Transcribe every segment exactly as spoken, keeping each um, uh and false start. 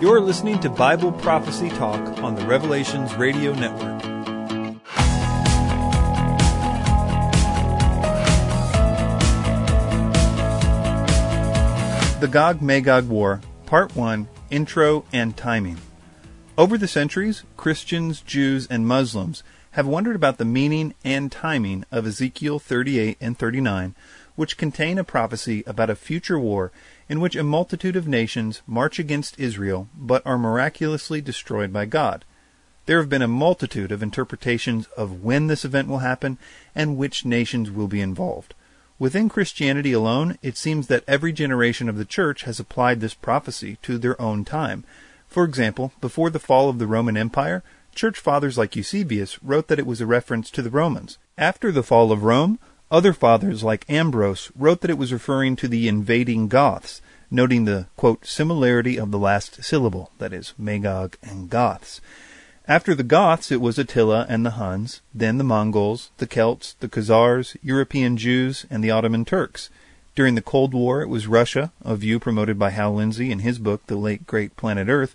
You're listening to Bible Prophecy Talk on the Revelations Radio Network. The Gog-Magog War, Part one, Intro and Timing. Over the centuries, Christians, Jews, and Muslims have wondered about the meaning and timing of Ezekiel thirty-eight and thirty-nine, which contain a prophecy about a future war in which a multitude of nations march against Israel but are miraculously destroyed by God. There have been a multitude of interpretations of when this event will happen and which nations will be involved. Within Christianity alone, it seems that every generation of the Church has applied this prophecy to their own time. For example, before the fall of the Roman Empire, Church fathers like Eusebius wrote that it was a reference to the Romans. After the fall of Rome, other fathers like Ambrose wrote that it was referring to the invading Goths, noting the, quote, similarity of the last syllable, that is, Magog and Goths. After the Goths, it was Attila and the Huns, then the Mongols, the Celts, the Khazars, European Jews, and the Ottoman Turks. During the Cold War, it was Russia, a view promoted by Hal Lindsey in his book, The Late Great Planet Earth.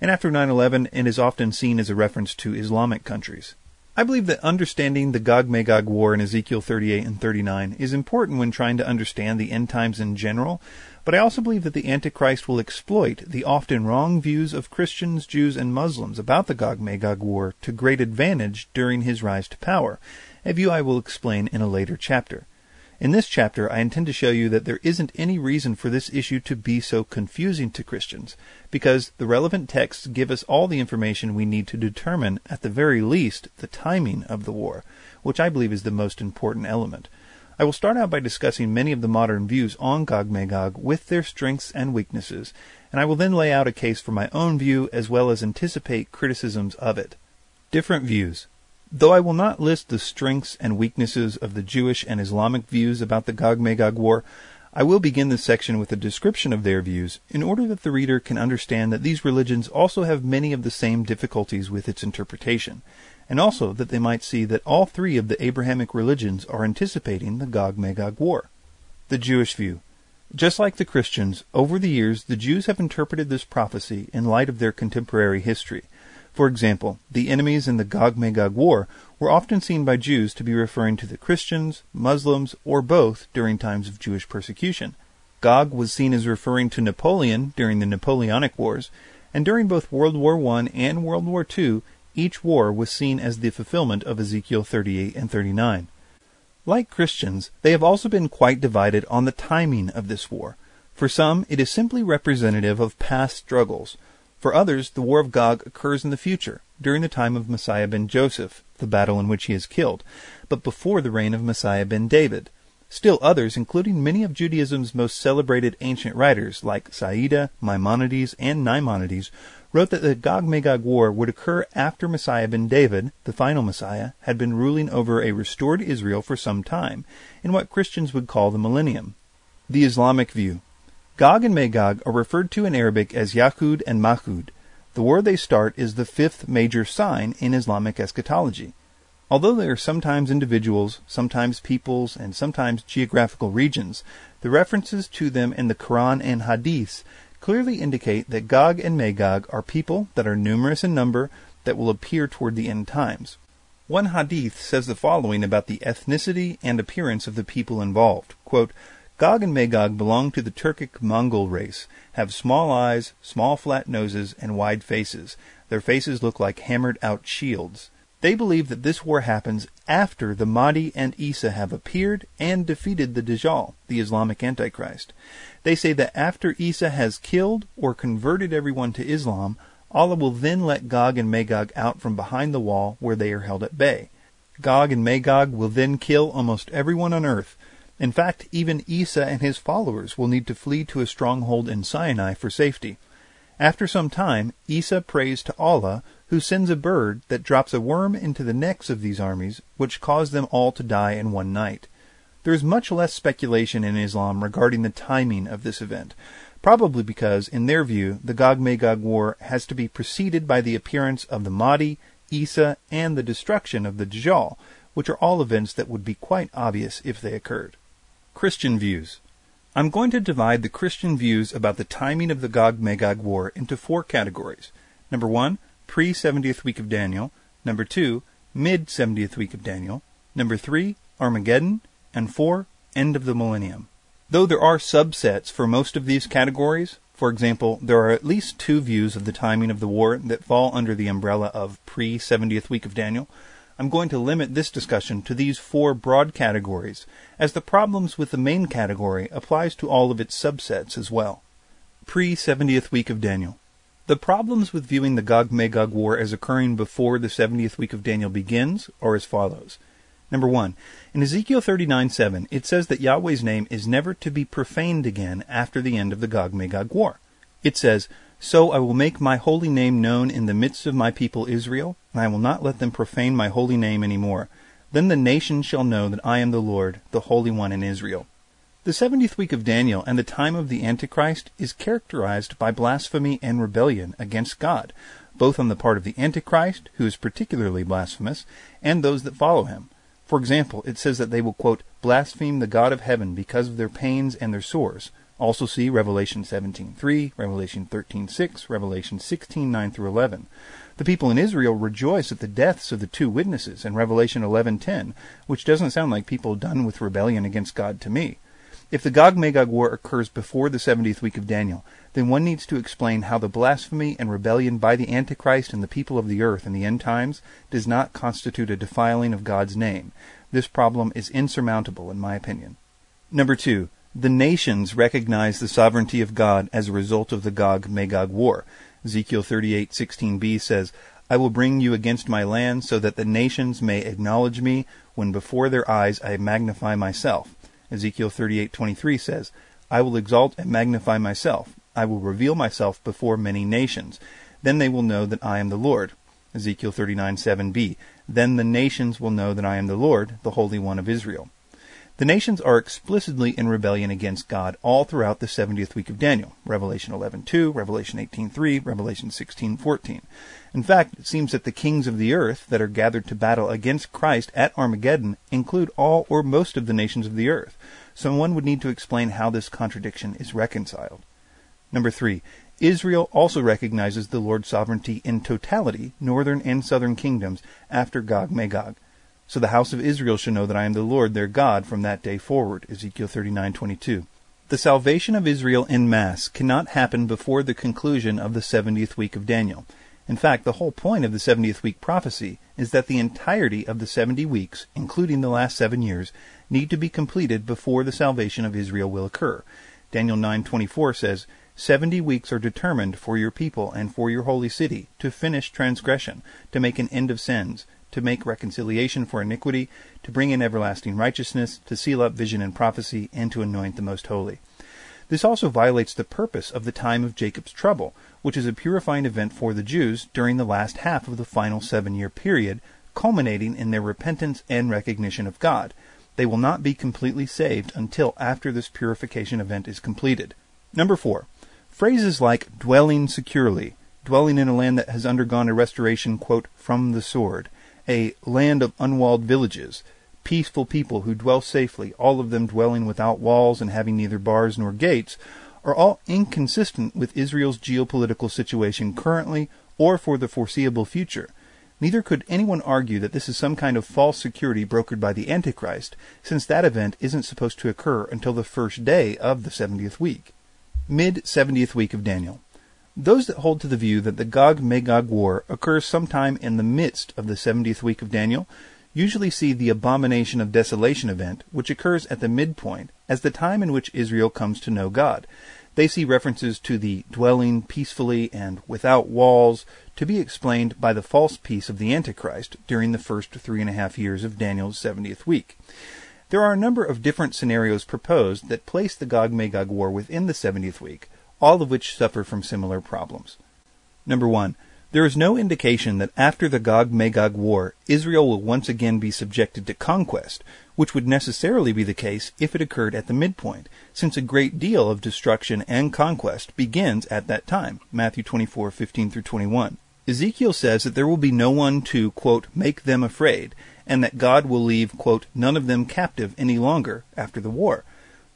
And after nine eleven, it is often seen as a reference to Islamic countries. I believe that understanding the Gog-Magog War in Ezekiel thirty-eight and thirty-nine is important when trying to understand the end times in general, but I also believe that the Antichrist will exploit the often wrong views of Christians, Jews, and Muslims about the Gog-Magog War to great advantage during his rise to power, a view I will explain in a later chapter. In this chapter, I intend to show you that there isn't any reason for this issue to be so confusing to Christians, because the relevant texts give us all the information we need to determine, at the very least, the timing of the war, which I believe is the most important element. I will start out by discussing many of the modern views on Gog-Magog with their strengths and weaknesses, and I will then lay out a case for my own view as well as anticipate criticisms of it. Different views. Though I will not list the strengths and weaknesses of the Jewish and Islamic views about the Gog-Magog War, I will begin this section with a description of their views in order that the reader can understand that these religions also have many of the same difficulties with its interpretation, and also that they might see that all three of the Abrahamic religions are anticipating the Gog-Magog War. The Jewish view. Just like the Christians, over the years the Jews have interpreted this prophecy in light of their contemporary history. For example, the enemies in the Gog-Magog War were often seen by Jews to be referring to the Christians, Muslims, or both during times of Jewish persecution. Gog was seen as referring to Napoleon during the Napoleonic Wars, and during both World War One and World War Two, each war was seen as the fulfillment of Ezekiel thirty-eight and thirty-nine. Like Christians, they have also been quite divided on the timing of this war. For some, it is simply representative of past struggles. For others, the War of Gog occurs in the future, during the time of Messiah ben Joseph, the battle in which he is killed, but before the reign of Messiah ben David. Still others, including many of Judaism's most celebrated ancient writers like Saida, Maimonides, and Nachmanides, wrote that the Gog-Magog War would occur after Messiah ben David, the final Messiah, had been ruling over a restored Israel for some time, in what Christians would call the millennium. The Islamic view. Gog and Magog are referred to in Arabic as Yajuj and Majuj. The war they start is the fifth major sign in Islamic eschatology. Although they are sometimes individuals, sometimes peoples, and sometimes geographical regions, the references to them in the Quran and Hadith clearly indicate that Gog and Magog are people that are numerous in number that will appear toward the end times. One Hadith says the following about the ethnicity and appearance of the people involved, quote, Gog and Magog belong to the Turkic Mongol race, have small eyes, small flat noses, and wide faces. Their faces look like hammered-out shields. They believe that this war happens after the Mahdi and Isa have appeared and defeated the Dajjal, the Islamic Antichrist. They say that after Isa has killed or converted everyone to Islam, Allah will then let Gog and Magog out from behind the wall where they are held at bay. Gog and Magog will then kill almost everyone on earth. In fact, even Isa and his followers will need to flee to a stronghold in Sinai for safety. After some time, Isa prays to Allah, who sends a bird that drops a worm into the necks of these armies, which cause them all to die in one night. There is much less speculation in Islam regarding the timing of this event, probably because, in their view, the Gog-Magog War has to be preceded by the appearance of the Mahdi, Isa, and the destruction of the Dajjal, which are all events that would be quite obvious if they occurred. Christian views. I'm going to divide the Christian views about the timing of the Gog-Magog War into four categories. Number one, pre-seventieth week of Daniel. Number two, mid-seventieth week of Daniel. Number three, Armageddon. And four, end of the millennium. Though there are subsets for most of these categories, for example, there are at least two views of the timing of the war that fall under the umbrella of pre-seventieth week of Daniel, I'm going to limit this discussion to these four broad categories, as the problems with the main category applies to all of its subsets as well. Pre-seventieth week of Daniel. The problems with viewing the Gog-Magog War as occurring before the seventieth week of Daniel begins are as follows. Number one, in Ezekiel thirty-nine seven, it says that Yahweh's name is never to be profaned again after the end of the Gog-Magog War. It says, "So I will make my holy name known in the midst of my people Israel, and I will not let them profane my holy name any more. Then the nation shall know that I am the Lord, the Holy One in Israel." The seventieth week of Daniel and the time of the Antichrist is characterized by blasphemy and rebellion against God, both on the part of the Antichrist, who is particularly blasphemous, and those that follow him. For example, it says that they will, quote, "blaspheme the God of heaven because of their pains and their sores." Also see Revelation seventeen three, Revelation thirteen six, Revelation sixteen nine through eleven. The people in Israel rejoice at the deaths of the two witnesses in Revelation eleven ten, which doesn't sound like people done with rebellion against God to me. If the Gog-Magog War occurs before the seventieth week of Daniel, then one needs to explain how the blasphemy and rebellion by the Antichrist and the people of the earth in the end times does not constitute a defiling of God's name. This problem is insurmountable, in my opinion. Number two, the nations recognize the sovereignty of God as a result of the Gog-Magog War. Ezekiel thirty-eight sixteen b says, "I will bring you against my land so that the nations may acknowledge me when before their eyes I magnify myself." Ezekiel thirty-eight twenty-three says, "I will exalt and magnify myself. I will reveal myself before many nations. Then they will know that I am the Lord." Ezekiel thirty-nine seven b, "Then the nations will know that I am the Lord, the Holy One of Israel." The nations are explicitly in rebellion against God all throughout the seventieth week of Daniel, Revelation eleven two, Revelation eighteen three, Revelation sixteen fourteen. In fact, it seems that the kings of the earth that are gathered to battle against Christ at Armageddon include all or most of the nations of the earth, so one would need to explain how this contradiction is reconciled. Number three, Israel also recognizes the Lord's sovereignty in totality, northern and southern kingdoms, after Gog-Magog. "So the house of Israel shall know that I am the Lord their God from that day forward," Ezekiel thirty-nine twenty-two. The salvation of Israel en masse cannot happen before the conclusion of the seventieth week of Daniel. In fact, the whole point of the seventieth week prophecy is that the entirety of the seventy weeks, including the last seven years, need to be completed before the salvation of Israel will occur. Daniel nine twenty-four says, "Seventy weeks are determined for your people and for your holy city, to finish transgression, to make an end of sins, to make reconciliation for iniquity, to bring in everlasting righteousness, to seal up vision and prophecy, and to anoint the most holy." This also violates the purpose of the time of Jacob's trouble, which is a purifying event for the Jews during the last half of the final seven-year period, culminating in their repentance and recognition of God. They will not be completely saved until after this purification event is completed. Number four, phrases like "dwelling securely," "dwelling in a land that has undergone a restoration," quote, "from the sword," "a land of unwalled villages," "peaceful people who dwell safely, all of them dwelling without walls and having neither bars nor gates," are all inconsistent with Israel's geopolitical situation currently or for the foreseeable future. Neither could anyone argue that this is some kind of false security brokered by the Antichrist, since that event isn't supposed to occur until the first day of the seventieth week. Mid-seventieth week of Daniel. Those that hold to the view that the Gog-Magog War occurs sometime in the midst of the seventieth week of Daniel usually see the abomination of desolation event, which occurs at the midpoint, as the time in which Israel comes to know God. They see references to the "dwelling peacefully" and "without walls" to be explained by the false peace of the Antichrist during the first three and a half years of Daniel's seventieth week. There are a number of different scenarios proposed that place the Gog-Magog War within the seventieth week, all of which suffer from similar problems. Number one, there is no indication that after the Gog-Magog War, Israel will once again be subjected to conquest, which would necessarily be the case if it occurred at the midpoint, since a great deal of destruction and conquest begins at that time, Matthew twenty-four fifteen through twenty-one. Ezekiel says that there will be no one to, quote, "make them afraid," and that God will leave, quote, "none of them captive any longer" after the war.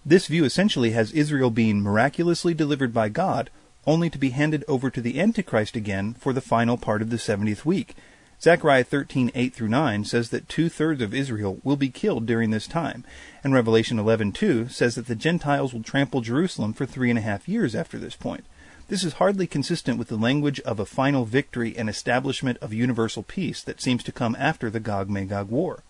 This view essentially has Israel being miraculously delivered by God, only to be handed over to the Antichrist again for the final part of the seventieth week. Zechariah thirteen eight through nine says that two-thirds of Israel will be killed during this time, and Revelation eleven two says that the Gentiles will trample Jerusalem for three and a half years after this point. This is hardly consistent with the language of a final victory and establishment of universal peace that seems to come after the Gog-Magog War.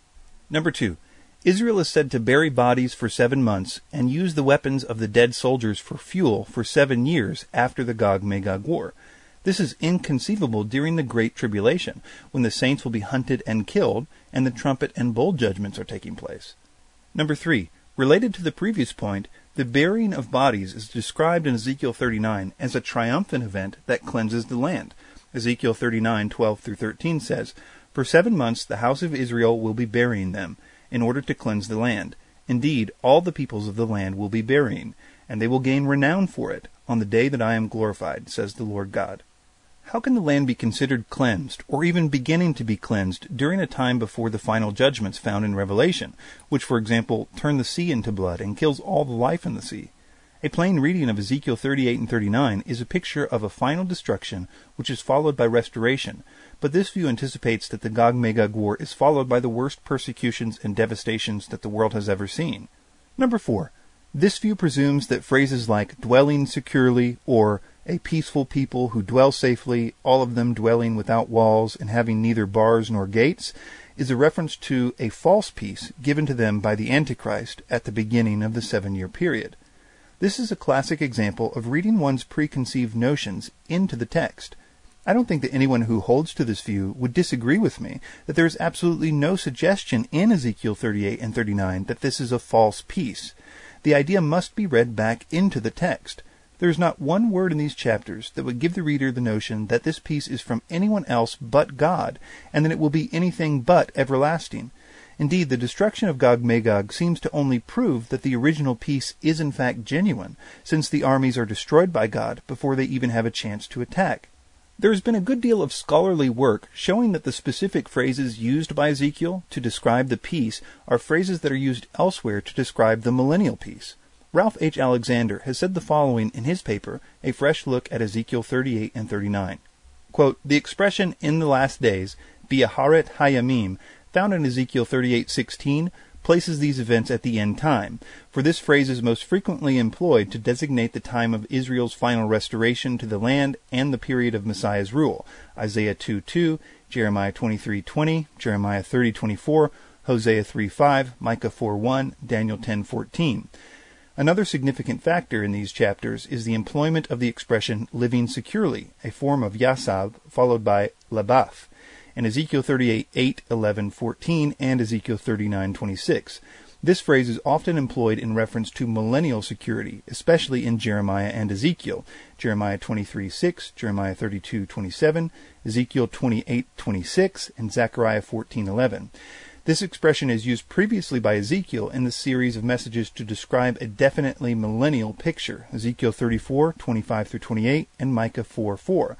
Number two, Israel is said to bury bodies for seven months and use the weapons of the dead soldiers for fuel for seven years after the Gog-Magog War. This is inconceivable during the Great Tribulation, when the saints will be hunted and killed, and the trumpet and bowl judgments are taking place. Number three, related to the previous point, the burying of bodies is described in Ezekiel thirty-nine as a triumphant event that cleanses the land. Ezekiel thirty-nine twelve through thirteen says, "For seven months the house of Israel will be burying them, in order to cleanse the land. Indeed, all the peoples of the land will be burying, and they will gain renown for it, on the day that I am glorified, says the Lord God." How can the land be considered cleansed, or even beginning to be cleansed, during a time before the final judgments found in Revelation, which, for example, turn the sea into blood and kills all the life in the sea? A plain reading of Ezekiel thirty-eight and thirty-nine is a picture of a final destruction which is followed by restoration, but this view anticipates that the Gog-Magog War is followed by the worst persecutions and devastations that the world has ever seen. Number four. This view presumes that phrases like "dwelling securely" or "a peaceful people who dwell safely, all of them dwelling without walls and having neither bars nor gates" is a reference to a false peace given to them by the Antichrist at the beginning of the seven-year period. This is a classic example of reading one's preconceived notions into the text. I don't think that anyone who holds to this view would disagree with me that there is absolutely no suggestion in Ezekiel thirty-eight and thirty-nine that this is a false peace. The idea must be read back into the text. There is not one word in these chapters that would give the reader the notion that this peace is from anyone else but God, and that it will be anything but everlasting. Indeed, the destruction of Gog-Magog seems to only prove that the original peace is in fact genuine, since the armies are destroyed by God before they even have a chance to attack. There has been a good deal of scholarly work showing that the specific phrases used by Ezekiel to describe the peace are phrases that are used elsewhere to describe the millennial peace. Ralph H. Alexander has said the following in his paper, A Fresh Look at Ezekiel thirty-eight and thirty-nine. Quote, "The expression 'in the last days,' bi'aharet hayamim, found in Ezekiel thirty-eight sixteen, places these events at the end time, for this phrase is most frequently employed to designate the time of Israel's final restoration to the land and the period of Messiah's rule. Isaiah two two, Jeremiah twenty-three twenty, Jeremiah thirty twenty-four, Hosea three five, Micah four one, Daniel ten fourteen. Another significant factor in these chapters is the employment of the expression "living securely," a form of yasav, followed by labaf, in Ezekiel thirty-eight eight, eleven, fourteen, and Ezekiel thirty-nine twenty-six. This phrase is often employed in reference to millennial security, especially in Jeremiah and Ezekiel, Jeremiah twenty-three six, Jeremiah thirty-two twenty-seven, Ezekiel twenty-eight twenty-six, and Zechariah fourteen eleven. This expression is used previously by Ezekiel in the series of messages to describe a definitely millennial picture, Ezekiel thirty-four twenty-five through twenty-eight and Micah four four.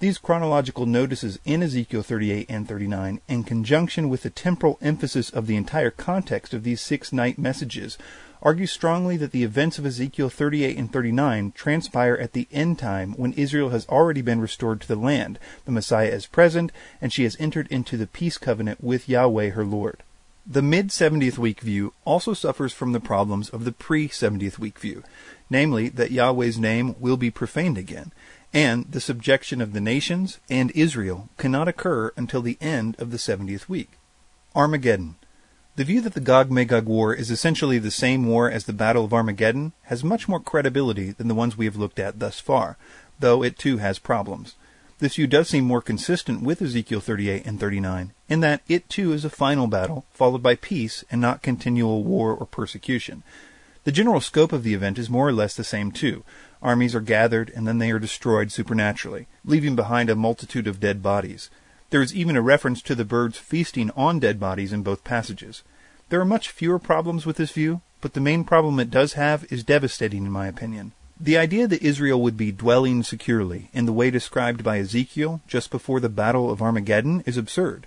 These chronological notices in Ezekiel thirty-eight and thirty-nine, in conjunction with the temporal emphasis of the entire context of these six night messages, argue strongly that the events of Ezekiel thirty-eight and thirty-nine transpire at the end time, when Israel has already been restored to the land, the Messiah is present, and she has entered into the peace covenant with Yahweh her Lord. The mid-seventieth week view also suffers from the problems of the pre-seventieth week view, namely that Yahweh's name will be profaned again, and the subjection of the nations and Israel cannot occur until the end of the seventieth week. Armageddon. The view that the Gog-Magog War is essentially the same war as the Battle of Armageddon has much more credibility than the ones we have looked at thus far, though it too has problems. This view does seem more consistent with Ezekiel thirty-eight and thirty-nine, in that it too is a final battle, followed by peace and not continual war or persecution. The general scope of the event is more or less the same too. Armies are gathered and then they are destroyed supernaturally, leaving behind a multitude of dead bodies. There is even a reference to the birds feasting on dead bodies in both passages. There are much fewer problems with this view, but the main problem it does have is devastating in my opinion. The idea that Israel would be dwelling securely in the way described by Ezekiel just before the Battle of Armageddon is absurd.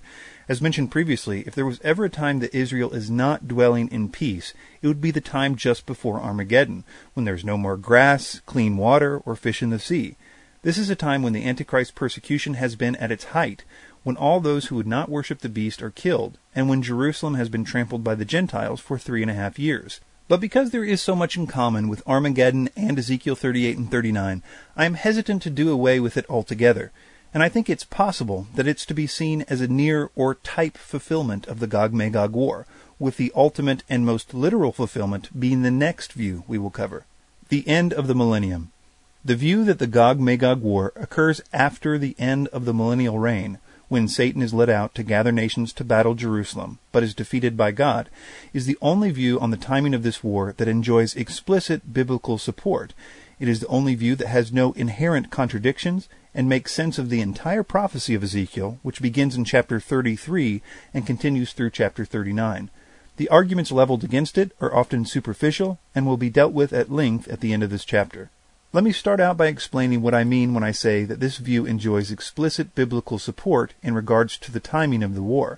As mentioned previously, if there was ever a time that Israel is not dwelling in peace, it would be the time just before Armageddon, when there is no more grass, clean water, or fish in the sea. This is a time when the Antichrist persecution has been at its height, when all those who would not worship the beast are killed, and when Jerusalem has been trampled by the Gentiles for three and a half years. But because there is so much in common with Armageddon and Ezekiel thirty-eight and thirty-nine, I am hesitant to do away with it altogether, and I think it's possible that it's to be seen as a near or type fulfillment of the Gog-Magog War, with the ultimate and most literal fulfillment being the next view we will cover. The end of the millennium. The view that the Gog-Magog War occurs after the end of the millennial reign, when Satan is led out to gather nations to battle Jerusalem, but is defeated by God, is the only view on the timing of this war that enjoys explicit biblical support. It is the only view that has no inherent contradictions and makes sense of the entire prophecy of Ezekiel, which begins in chapter thirty-three and continues through chapter thirty-nine. The arguments leveled against it are often superficial and will be dealt with at length at the end of this chapter. Let me start out by explaining what I mean when I say that this view enjoys explicit biblical support in regards to the timing of the war.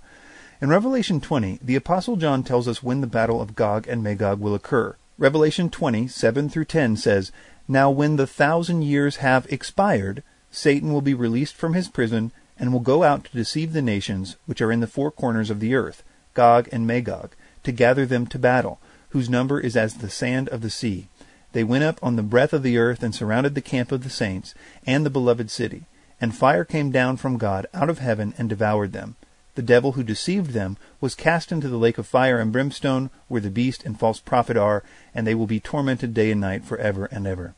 In Revelation twenty, the Apostle John tells us when the battle of Gog and Magog will occur. Revelation twenty, seven through ten says, "Now when the thousand years have expired, Satan will be released from his prison and will go out to deceive the nations which are in the four corners of the earth, Gog and Magog, to gather them to battle, whose number is as the sand of the sea. They went up on the breadth of the earth and surrounded the camp of the saints and the beloved city. And fire came down from God out of heaven and devoured them. The devil who deceived them was cast into the lake of fire and brimstone, where the beast and false prophet are, and they will be tormented day and night forever and ever."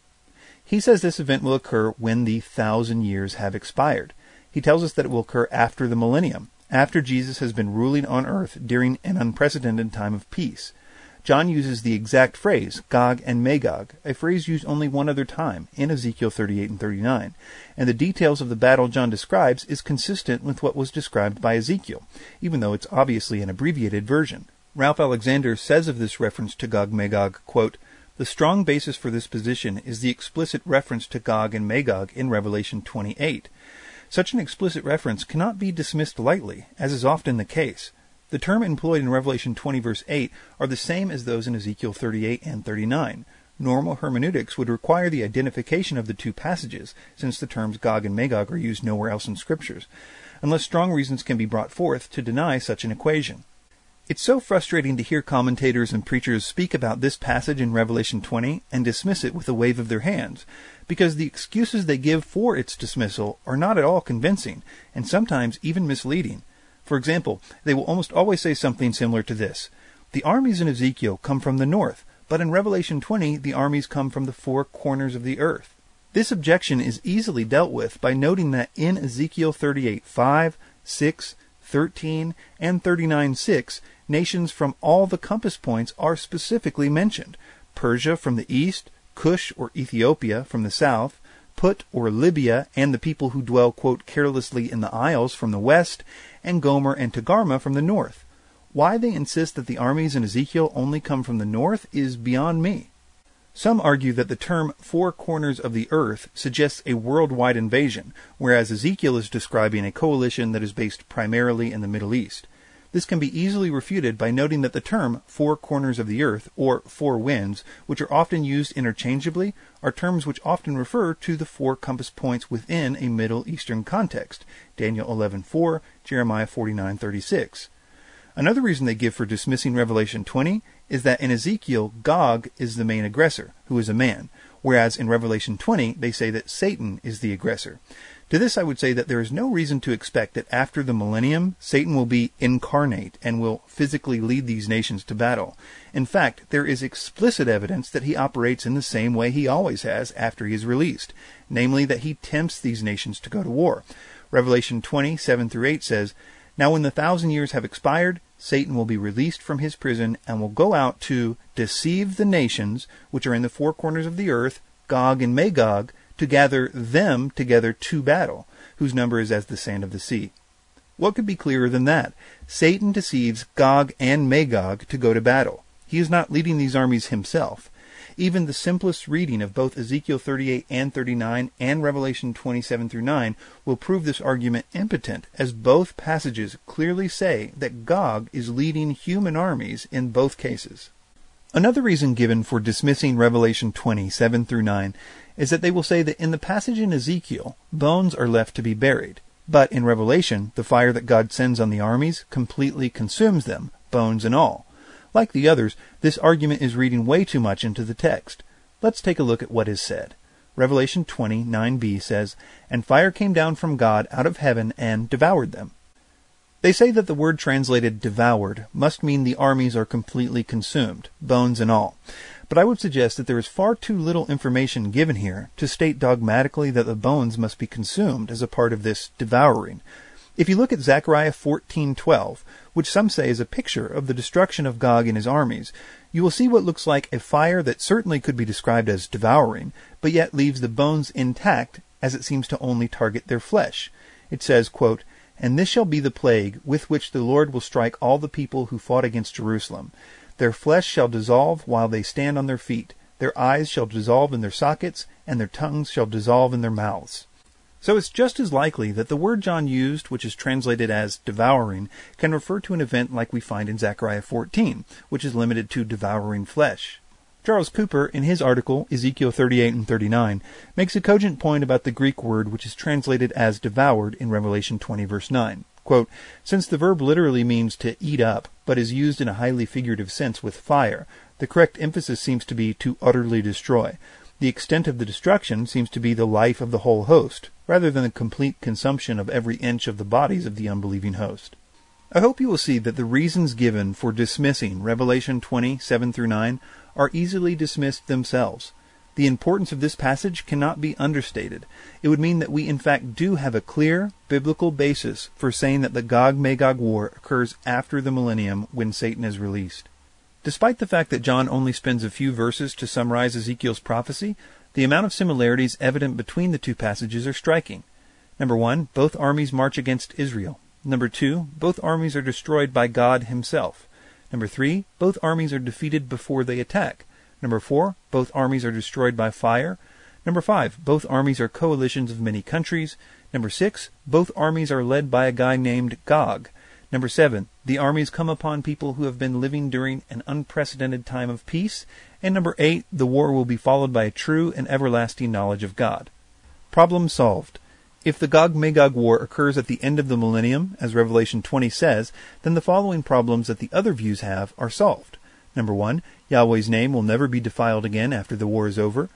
He says this event will occur when the thousand years have expired. He tells us that it will occur after the millennium, after Jesus has been ruling on earth during an unprecedented time of peace. John uses the exact phrase, Gog and Magog, a phrase used only one other time, in Ezekiel thirty-eight and thirty-nine, and the details of the battle John describes is consistent with what was described by Ezekiel, even though it's obviously an abbreviated version. Ralph Alexander says of this reference to Gog-Magog, quote, "The strong basis for this position is the explicit reference to Gog and Magog in Revelation twenty-eight. Such an explicit reference cannot be dismissed lightly, as is often the case. The term employed in Revelation twenty verse eight are the same as those in Ezekiel thirty-eight and thirty-nine. Normal hermeneutics would require the identification of the two passages, since the terms Gog and Magog are used nowhere else in scriptures, unless strong reasons can be brought forth to deny such an equation. It's so frustrating to hear commentators and preachers speak about this passage in Revelation twenty and dismiss it with a wave of their hands, because the excuses they give for its dismissal are not at all convincing, and sometimes even misleading. For example, they will almost always say something similar to this. The armies in Ezekiel come from the north, but in Revelation twenty, the armies come from the four corners of the earth. This objection is easily dealt with by noting that in Ezekiel thirty-eight, five, six, thirteen, and thirty-nine, six, nations from all the compass points are specifically mentioned. Persia from the east, Cush or Ethiopia from the south, Put or Libya and the people who dwell, quote, carelessly in the isles from the west, and Gomer and Tagarma from the north. Why they insist that the armies in Ezekiel only come from the north is beyond me. Some argue that the term four corners of the earth suggests a worldwide invasion, whereas Ezekiel is describing a coalition that is based primarily in the Middle East. This can be easily refuted by noting that the term four corners of the earth, or four winds, which are often used interchangeably, are terms which often refer to the four compass points within a Middle Eastern context, Daniel eleven four, Jeremiah forty-nine thirty-six. Another reason they give for dismissing Revelation twenty is that in Ezekiel, Gog is the main aggressor, who is a man, whereas in Revelation twenty they say that Satan is the aggressor. To this I would say that there is no reason to expect that after the millennium, Satan will be incarnate and will physically lead these nations to battle. In fact, there is explicit evidence that he operates in the same way he always has after he is released, namely that he tempts these nations to go to war. Revelation twenty, seven through eight says, "Now when the thousand years have expired, Satan will be released from his prison and will go out to deceive the nations which are in the four corners of the earth, Gog and Magog, to gather them together to battle, whose number is as the sand of the sea." What could be clearer than that? Satan deceives Gog and Magog to go to battle. He is not leading these armies himself. Even the simplest reading of both Ezekiel thirty-eight and thirty-nine and Revelation twenty-seven through nine will prove this argument impotent, as both passages clearly say that Gog is leading human armies in both cases. Another reason given for dismissing Revelation twenty-seven through nine is that they will say that in the passage in Ezekiel, bones are left to be buried, but in Revelation, the fire that God sends on the armies completely consumes them, bones and all. Like the others, this argument is reading way too much into the text. Let's take a look at what is said. Revelation twenty, nine b says, "And fire came down from God out of heaven and devoured them." They say that the word translated devoured must mean the armies are completely consumed, bones and all. But I would suggest that there is far too little information given here to state dogmatically that the bones must be consumed as a part of this devouring. If you look at Zechariah fourteen twelve, which some say is a picture of the destruction of Gog and his armies, you will see what looks like a fire that certainly could be described as devouring, but yet leaves the bones intact as it seems to only target their flesh. It says, quote, "And this shall be the plague with which the Lord will strike all the people who fought against Jerusalem. Their flesh shall dissolve while they stand on their feet. Their eyes shall dissolve in their sockets, and their tongues shall dissolve in their mouths." So it's just as likely that the word John used, which is translated as devouring, can refer to an event like we find in Zechariah fourteen, which is limited to devouring flesh. Charles Cooper, in his article, Ezekiel thirty-eight and thirty-nine, makes a cogent point about the Greek word which is translated as devoured in Revelation twenty, verse nine. Quote, "Since the verb literally means to eat up, but is used in a highly figurative sense with fire, the correct emphasis seems to be to utterly destroy. The extent of the destruction seems to be the life of the whole host, rather than the complete consumption of every inch of the bodies of the unbelieving host." I hope you will see that the reasons given for dismissing Revelation twenty, seven through nine are easily dismissed themselves. The importance of this passage cannot be understated. It would mean that we in fact do have a clear biblical basis for saying that the Gog-Magog War occurs after the millennium when Satan is released. Despite the fact that John only spends a few verses to summarize Ezekiel's prophecy, the amount of similarities evident between the two passages are striking. Number one, both armies march against Israel. Number two, both armies are destroyed by God himself. Number three, both armies are defeated before they attack. Number four, both armies are destroyed by fire. Number five, both armies are coalitions of many countries. Number six, both armies are led by a guy named Gog. Number seven, the armies come upon people who have been living during an unprecedented time of peace. And number eight, the war will be followed by a true and everlasting knowledge of God. Problem solved. If the Gog-Magog War occurs at the end of the millennium, as Revelation twenty says, then the following problems that the other views have are solved. Number one, Yahweh's name will never be defiled again after the war is over.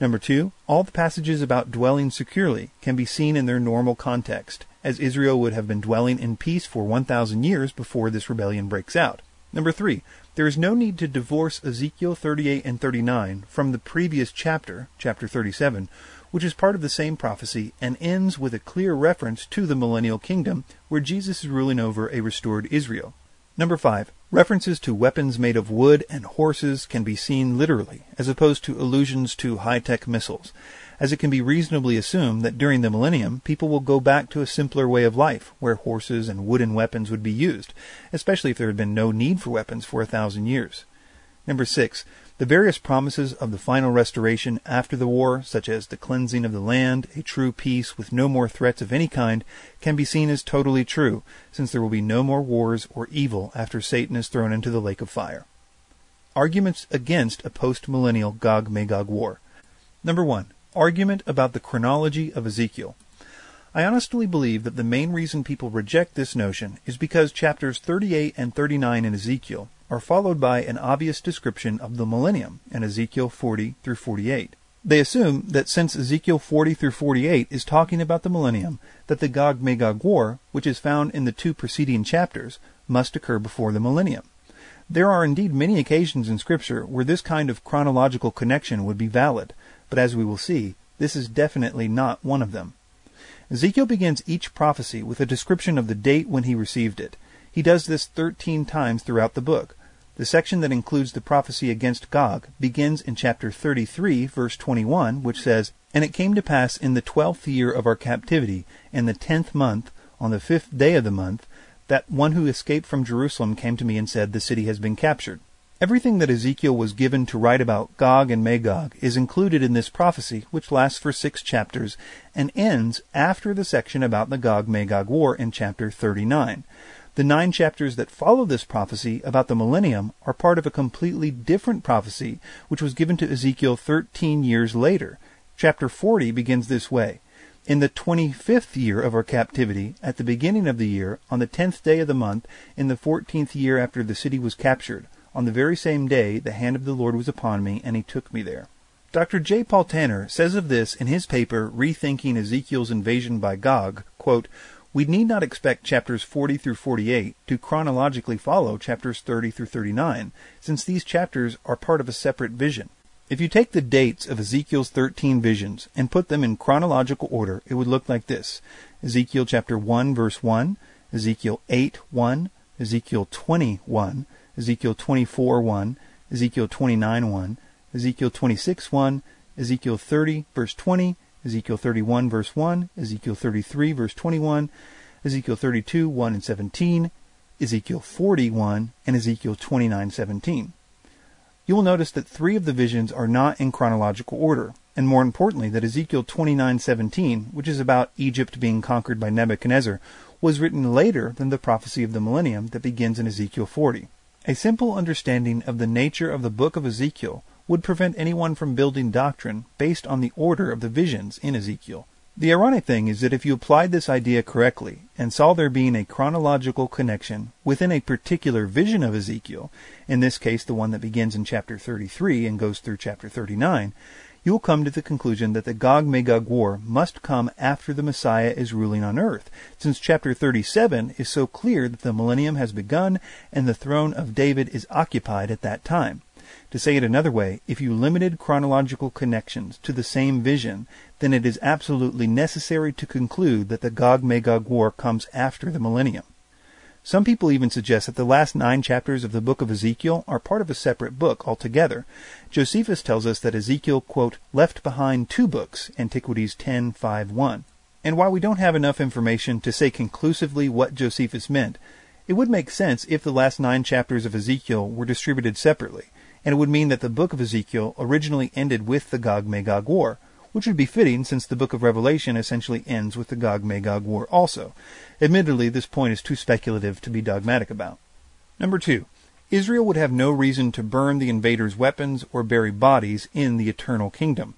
Number two, all the passages about dwelling securely can be seen in their normal context, as Israel would have been dwelling in peace for one thousand years before this rebellion breaks out. Number three, there is no need to divorce Ezekiel thirty-eight and thirty-nine from the previous chapter, chapter thirty-seven, which is part of the same prophecy and ends with a clear reference to the millennial kingdom where Jesus is ruling over a restored Israel. Number five, references to weapons made of wood and horses can be seen literally, as opposed to allusions to high-tech missiles, as it can be reasonably assumed that during the millennium, people will go back to a simpler way of life where horses and wooden weapons would be used, especially if there had been no need for weapons for a thousand years. Number six, the various promises of the final restoration after the war, such as the cleansing of the land, a true peace with no more threats of any kind, can be seen as totally true, since there will be no more wars or evil after Satan is thrown into the lake of fire. Arguments against a post-millennial Gog-Magog War. Number one, argument about the chronology of Ezekiel. I honestly believe that the main reason people reject this notion is because chapters thirty-eight and thirty-nine in Ezekiel are followed by an obvious description of the millennium in Ezekiel forty through forty-eight. They assume that since Ezekiel forty through forty-eight is talking about the millennium, that the Gog-Magog War, which is found in the two preceding chapters, must occur before the millennium. There are indeed many occasions in Scripture where this kind of chronological connection would be valid, but as we will see, this is definitely not one of them. Ezekiel begins each prophecy with a description of the date when he received it. He does this thirteen times throughout the book. The section that includes the prophecy against Gog begins in chapter thirty-three, verse twenty-one, which says, "And it came to pass in the twelfth year of our captivity, in the tenth month, on the fifth day of the month, that one who escaped from Jerusalem came to me and said, The city has been captured. Everything that Ezekiel was given to write about Gog and Magog is included in this prophecy, which lasts for six chapters and ends after the section about the Gog-Magog War in chapter thirty-nine. The nine chapters that follow this prophecy about the millennium are part of a completely different prophecy, which was given to Ezekiel thirteen years later. Chapter forty begins this way. In the twenty-fifth year of our captivity, at the beginning of the year, on the tenth day of the month, in the fourteenth year after the city was captured, on the very same day the hand of the Lord was upon me, and he took me there. Doctor J. Paul Tanner says of this in his paper, Rethinking Ezekiel's Invasion by Gog, quote, "We need not expect chapters forty through forty-eight to chronologically follow chapters thirty through thirty-nine, since these chapters are part of a separate vision. If you take the dates of Ezekiel's thirteen visions and put them in chronological order, it would look like this. Ezekiel chapter one, verse one, Ezekiel eight, one, Ezekiel twenty, one, Ezekiel twenty-four, one, Ezekiel twenty-nine, one, Ezekiel twenty-six, one, Ezekiel thirty, verse twenty, Ezekiel thirty-one, verse one, Ezekiel thirty-three, verse twenty-one, Ezekiel thirty-two, one and seventeen, Ezekiel forty-one, and Ezekiel twenty-nine, seventeen. You will notice that three of the visions are not in chronological order, and more importantly that Ezekiel twenty-nine seventeen, which is about Egypt being conquered by Nebuchadnezzar, was written later than the prophecy of the millennium that begins in Ezekiel forty. A simple understanding of the nature of the book of Ezekiel would prevent anyone from building doctrine based on the order of the visions in Ezekiel. The ironic thing is that if you applied this idea correctly and saw there being a chronological connection within a particular vision of Ezekiel, in this case the one that begins in chapter thirty-three and goes through chapter thirty-nine, you will come to the conclusion that the Gog-Magog War must come after the Messiah is ruling on earth, since chapter thirty-seven is so clear that the millennium has begun and the throne of David is occupied at that time. To say it another way, if you limited chronological connections to the same vision, then it is absolutely necessary to conclude that the Gog-Magog War comes after the millennium. Some people even suggest that the last nine chapters of the book of Ezekiel are part of a separate book altogether. Josephus tells us that Ezekiel, quote, left behind two books, Antiquities ten, five, one. And while we don't have enough information to say conclusively what Josephus meant, it would make sense if the last nine chapters of Ezekiel were distributed separately, and it would mean that the book of Ezekiel originally ended with the Gog-Magog War, which would be fitting since the book of Revelation essentially ends with the Gog-Magog War also. Admittedly, this point is too speculative to be dogmatic about. Number two, Israel would have no reason to burn the invaders' weapons or bury bodies in the eternal kingdom.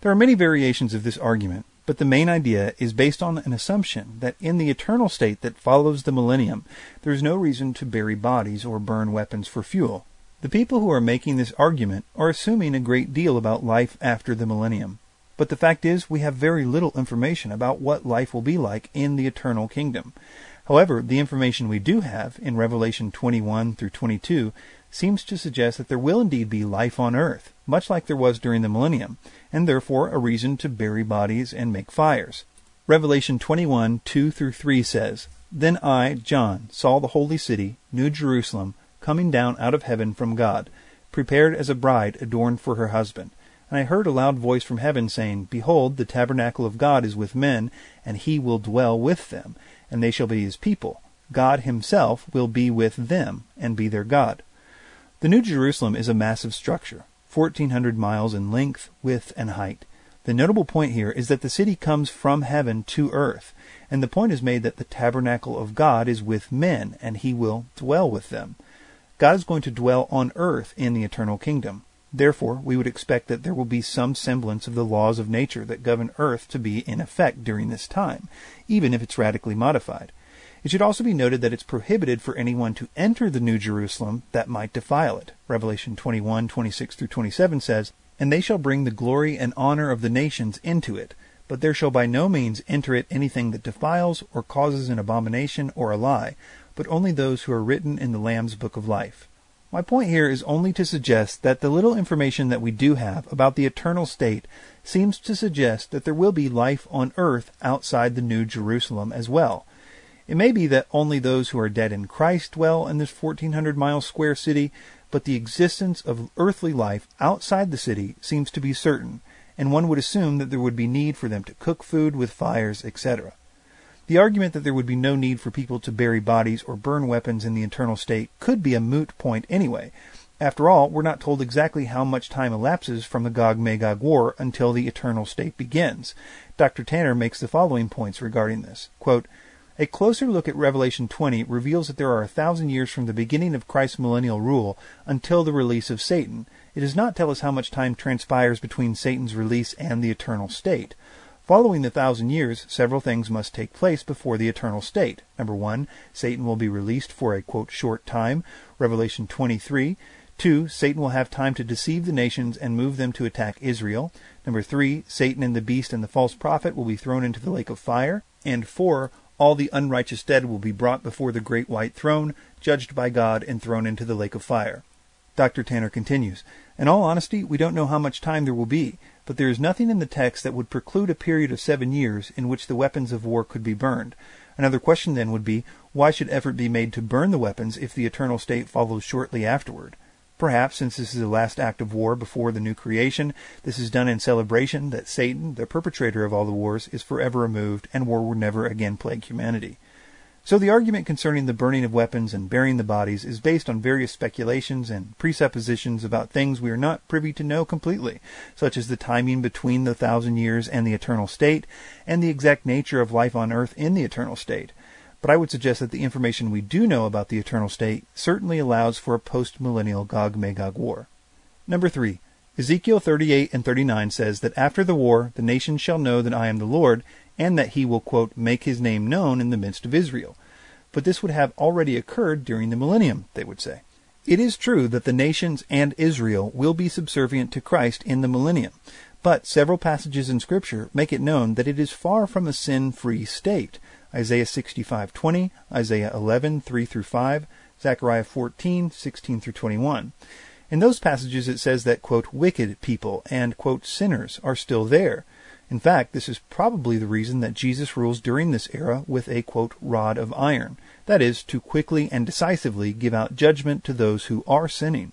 There are many variations of this argument, but the main idea is based on an assumption that in the eternal state that follows the millennium, there is no reason to bury bodies or burn weapons for fuel. The people who are making this argument are assuming a great deal about life after the millennium. But the fact is, we have very little information about what life will be like in the eternal kingdom. However, the information we do have in Revelation twenty-one through twenty-two seems to suggest that there will indeed be life on earth, much like there was during the millennium, and therefore a reason to bury bodies and make fires. Revelation twenty-one, two through three says, Then I, John, saw the holy city, New Jerusalem, coming down out of heaven from God, prepared as a bride adorned for her husband. And I heard a loud voice from heaven saying, Behold, the tabernacle of God is with men, and he will dwell with them, and they shall be his people. God himself will be with them, and be their God. The New Jerusalem is a massive structure, fourteen hundred miles in length, width, and height. The notable point here is that the city comes from heaven to earth, and the point is made that the tabernacle of God is with men, and he will dwell with them. God is going to dwell on earth in the eternal kingdom. Therefore, we would expect that there will be some semblance of the laws of nature that govern earth to be in effect during this time, even if it's radically modified. It should also be noted that it's prohibited for anyone to enter the New Jerusalem that might defile it. Revelation twenty-one, twenty-six through twenty-seven says, And they shall bring the glory and honor of the nations into it, but there shall by no means enter it anything that defiles or causes an abomination or a lie, but only those who are written in the Lamb's Book of Life. My point here is only to suggest that the little information that we do have about the eternal state seems to suggest that there will be life on earth outside the New Jerusalem as well. It may be that only those who are dead in Christ dwell in this fourteen hundred mile square city, but the existence of earthly life outside the city seems to be certain, and one would assume that there would be need for them to cook food with fires, et cetera. The argument that there would be no need for people to bury bodies or burn weapons in the eternal state could be a moot point anyway, After all, we're not told exactly how much time elapses from the Gog-Magog War until the eternal state begins. Doctor Tanner makes the following points regarding this. Quote, a closer look at Revelation twenty reveals that there are a thousand years from the beginning of Christ's millennial rule until the release of Satan. It does not tell us how much time transpires between Satan's release and the eternal state. Following the thousand years, several things must take place before the eternal state. Number one, Satan will be released for a, quote, short time, Revelation twenty-three. Two, Satan will have time to deceive the nations and move them to attack Israel. Number three, Satan and the beast and the false prophet will be thrown into the lake of fire. And four, all the unrighteous dead will be brought before the great white throne, judged by God and thrown into the lake of fire. Doctor Tanner continues, in all honesty, we don't know how much time there will be, but there is nothing in the text that would preclude a period of seven years in which the weapons of war could be burned. Another question then would be, why should effort be made to burn the weapons if the eternal state follows shortly afterward? Perhaps, since this is the last act of war before the new creation, this is done in celebration that Satan, the perpetrator of all the wars, is forever removed and war will never again plague humanity. So the argument concerning the burning of weapons and burying the bodies is based on various speculations and presuppositions about things we are not privy to know completely, such as the timing between the thousand years and the eternal state, and the exact nature of life on earth in the eternal state. But I would suggest that the information we do know about the eternal state certainly allows for a post-millennial Gog-Magog war. Number three, Ezekiel thirty-eight and thirty-nine says that after the war, the nation shall know that I am the Lord, and that he will, quote, make his name known in the midst of Israel. But this would have already occurred during the millennium, they would say. It is true that the nations and Israel will be subservient to Christ in the millennium, but several passages in Scripture make it known that it is far from a sin-free state. Isaiah sixty-five twenty, Isaiah eleven three through five, Zechariah fourteen sixteen through twenty-one. In those passages it says that, quote, wicked people and, quote, sinners are still there. In fact, this is probably the reason that Jesus rules during this era with a, quote, rod of iron, that is, to quickly and decisively give out judgment to those who are sinning.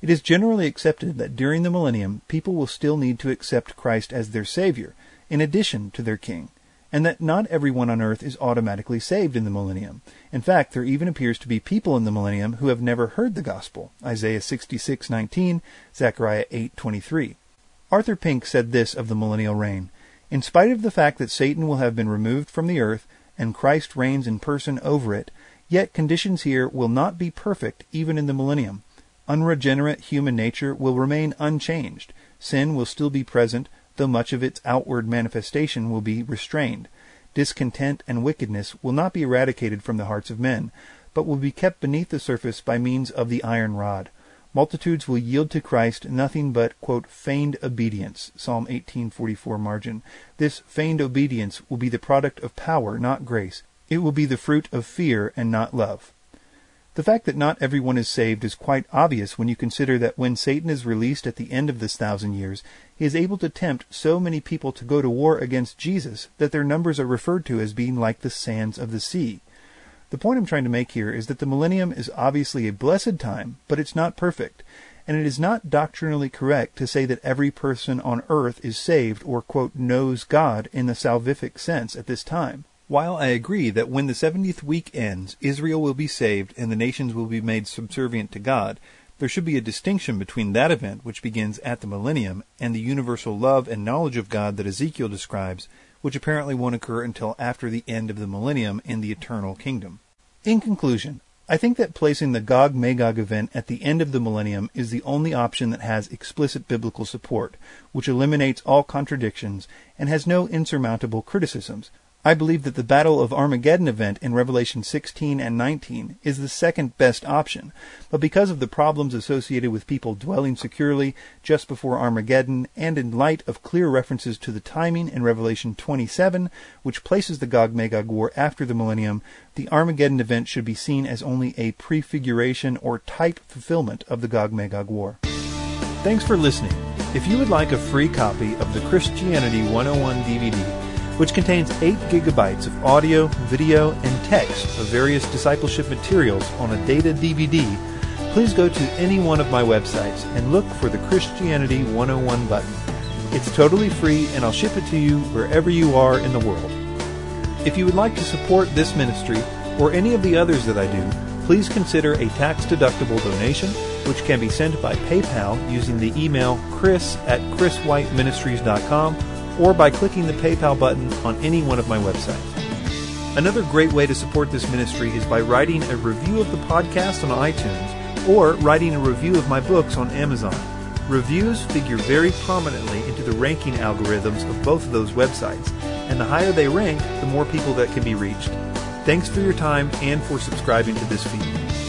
It is generally accepted that during the millennium, people will still need to accept Christ as their Savior, in addition to their King, and that not everyone on earth is automatically saved in the millennium. In fact, there even appears to be people in the millennium who have never heard the gospel, Isaiah sixty-six nineteen, Zechariah eight twenty-three. Arthur Pink said this of the millennial reign, in spite of the fact that Satan will have been removed from the earth, and Christ reigns in person over it, yet conditions here will not be perfect even in the millennium. Unregenerate human nature will remain unchanged, sin will still be present, though much of its outward manifestation will be restrained. Discontent and wickedness will not be eradicated from the hearts of men, but will be kept beneath the surface by means of the iron rod. Multitudes will yield to Christ nothing but, quote, feigned obedience, Psalm eighteen forty-four margin. This feigned obedience will be the product of power, not grace. It will be the fruit of fear and not love. The fact that not everyone is saved is quite obvious when you consider that when Satan is released at the end of this thousand years, he is able to tempt so many people to go to war against Jesus that their numbers are referred to as being like the sands of the sea. The point I'm trying to make here is that the millennium is obviously a blessed time, but it's not perfect, and it is not doctrinally correct to say that every person on earth is saved or, quote, knows God in the salvific sense at this time. While I agree that when the seventieth week ends, Israel will be saved and the nations will be made subservient to God, there should be a distinction between that event, which begins at the millennium, and the universal love and knowledge of God that Ezekiel describes, which apparently won't occur until after the end of the millennium in the eternal kingdom. In conclusion, I think that placing the Gog-Magog event at the end of the millennium is the only option that has explicit biblical support, which eliminates all contradictions and has no insurmountable criticisms. I believe that the Battle of Armageddon event in Revelation sixteen and nineteen is the second best option, but because of the problems associated with people dwelling securely just before Armageddon, and in light of clear references to the timing in Revelation twenty-seven, which places the Gog-Magog War after the millennium, the Armageddon event should be seen as only a prefiguration or type fulfillment of the Gog-Magog War. Thanks for listening. If you would like a free copy of the Christianity one oh one D V D, which contains eight gigabytes of audio, video, and text of various discipleship materials on a data D V D, please go to any one of my websites and look for the Christianity one oh one button. It's totally free, and I'll ship it to you wherever you are in the world. If you would like to support this ministry or any of the others that I do, please consider a tax-deductible donation which can be sent by PayPal using the email chris at chriswhiteministries.com or by clicking the PayPal button on any one of my websites. Another great way to support this ministry is by writing a review of the podcast on iTunes or writing a review of my books on Amazon. Reviews figure very prominently into the ranking algorithms of both of those websites, and the higher they rank, the more people that can be reached. Thanks for your time and for subscribing to this feed.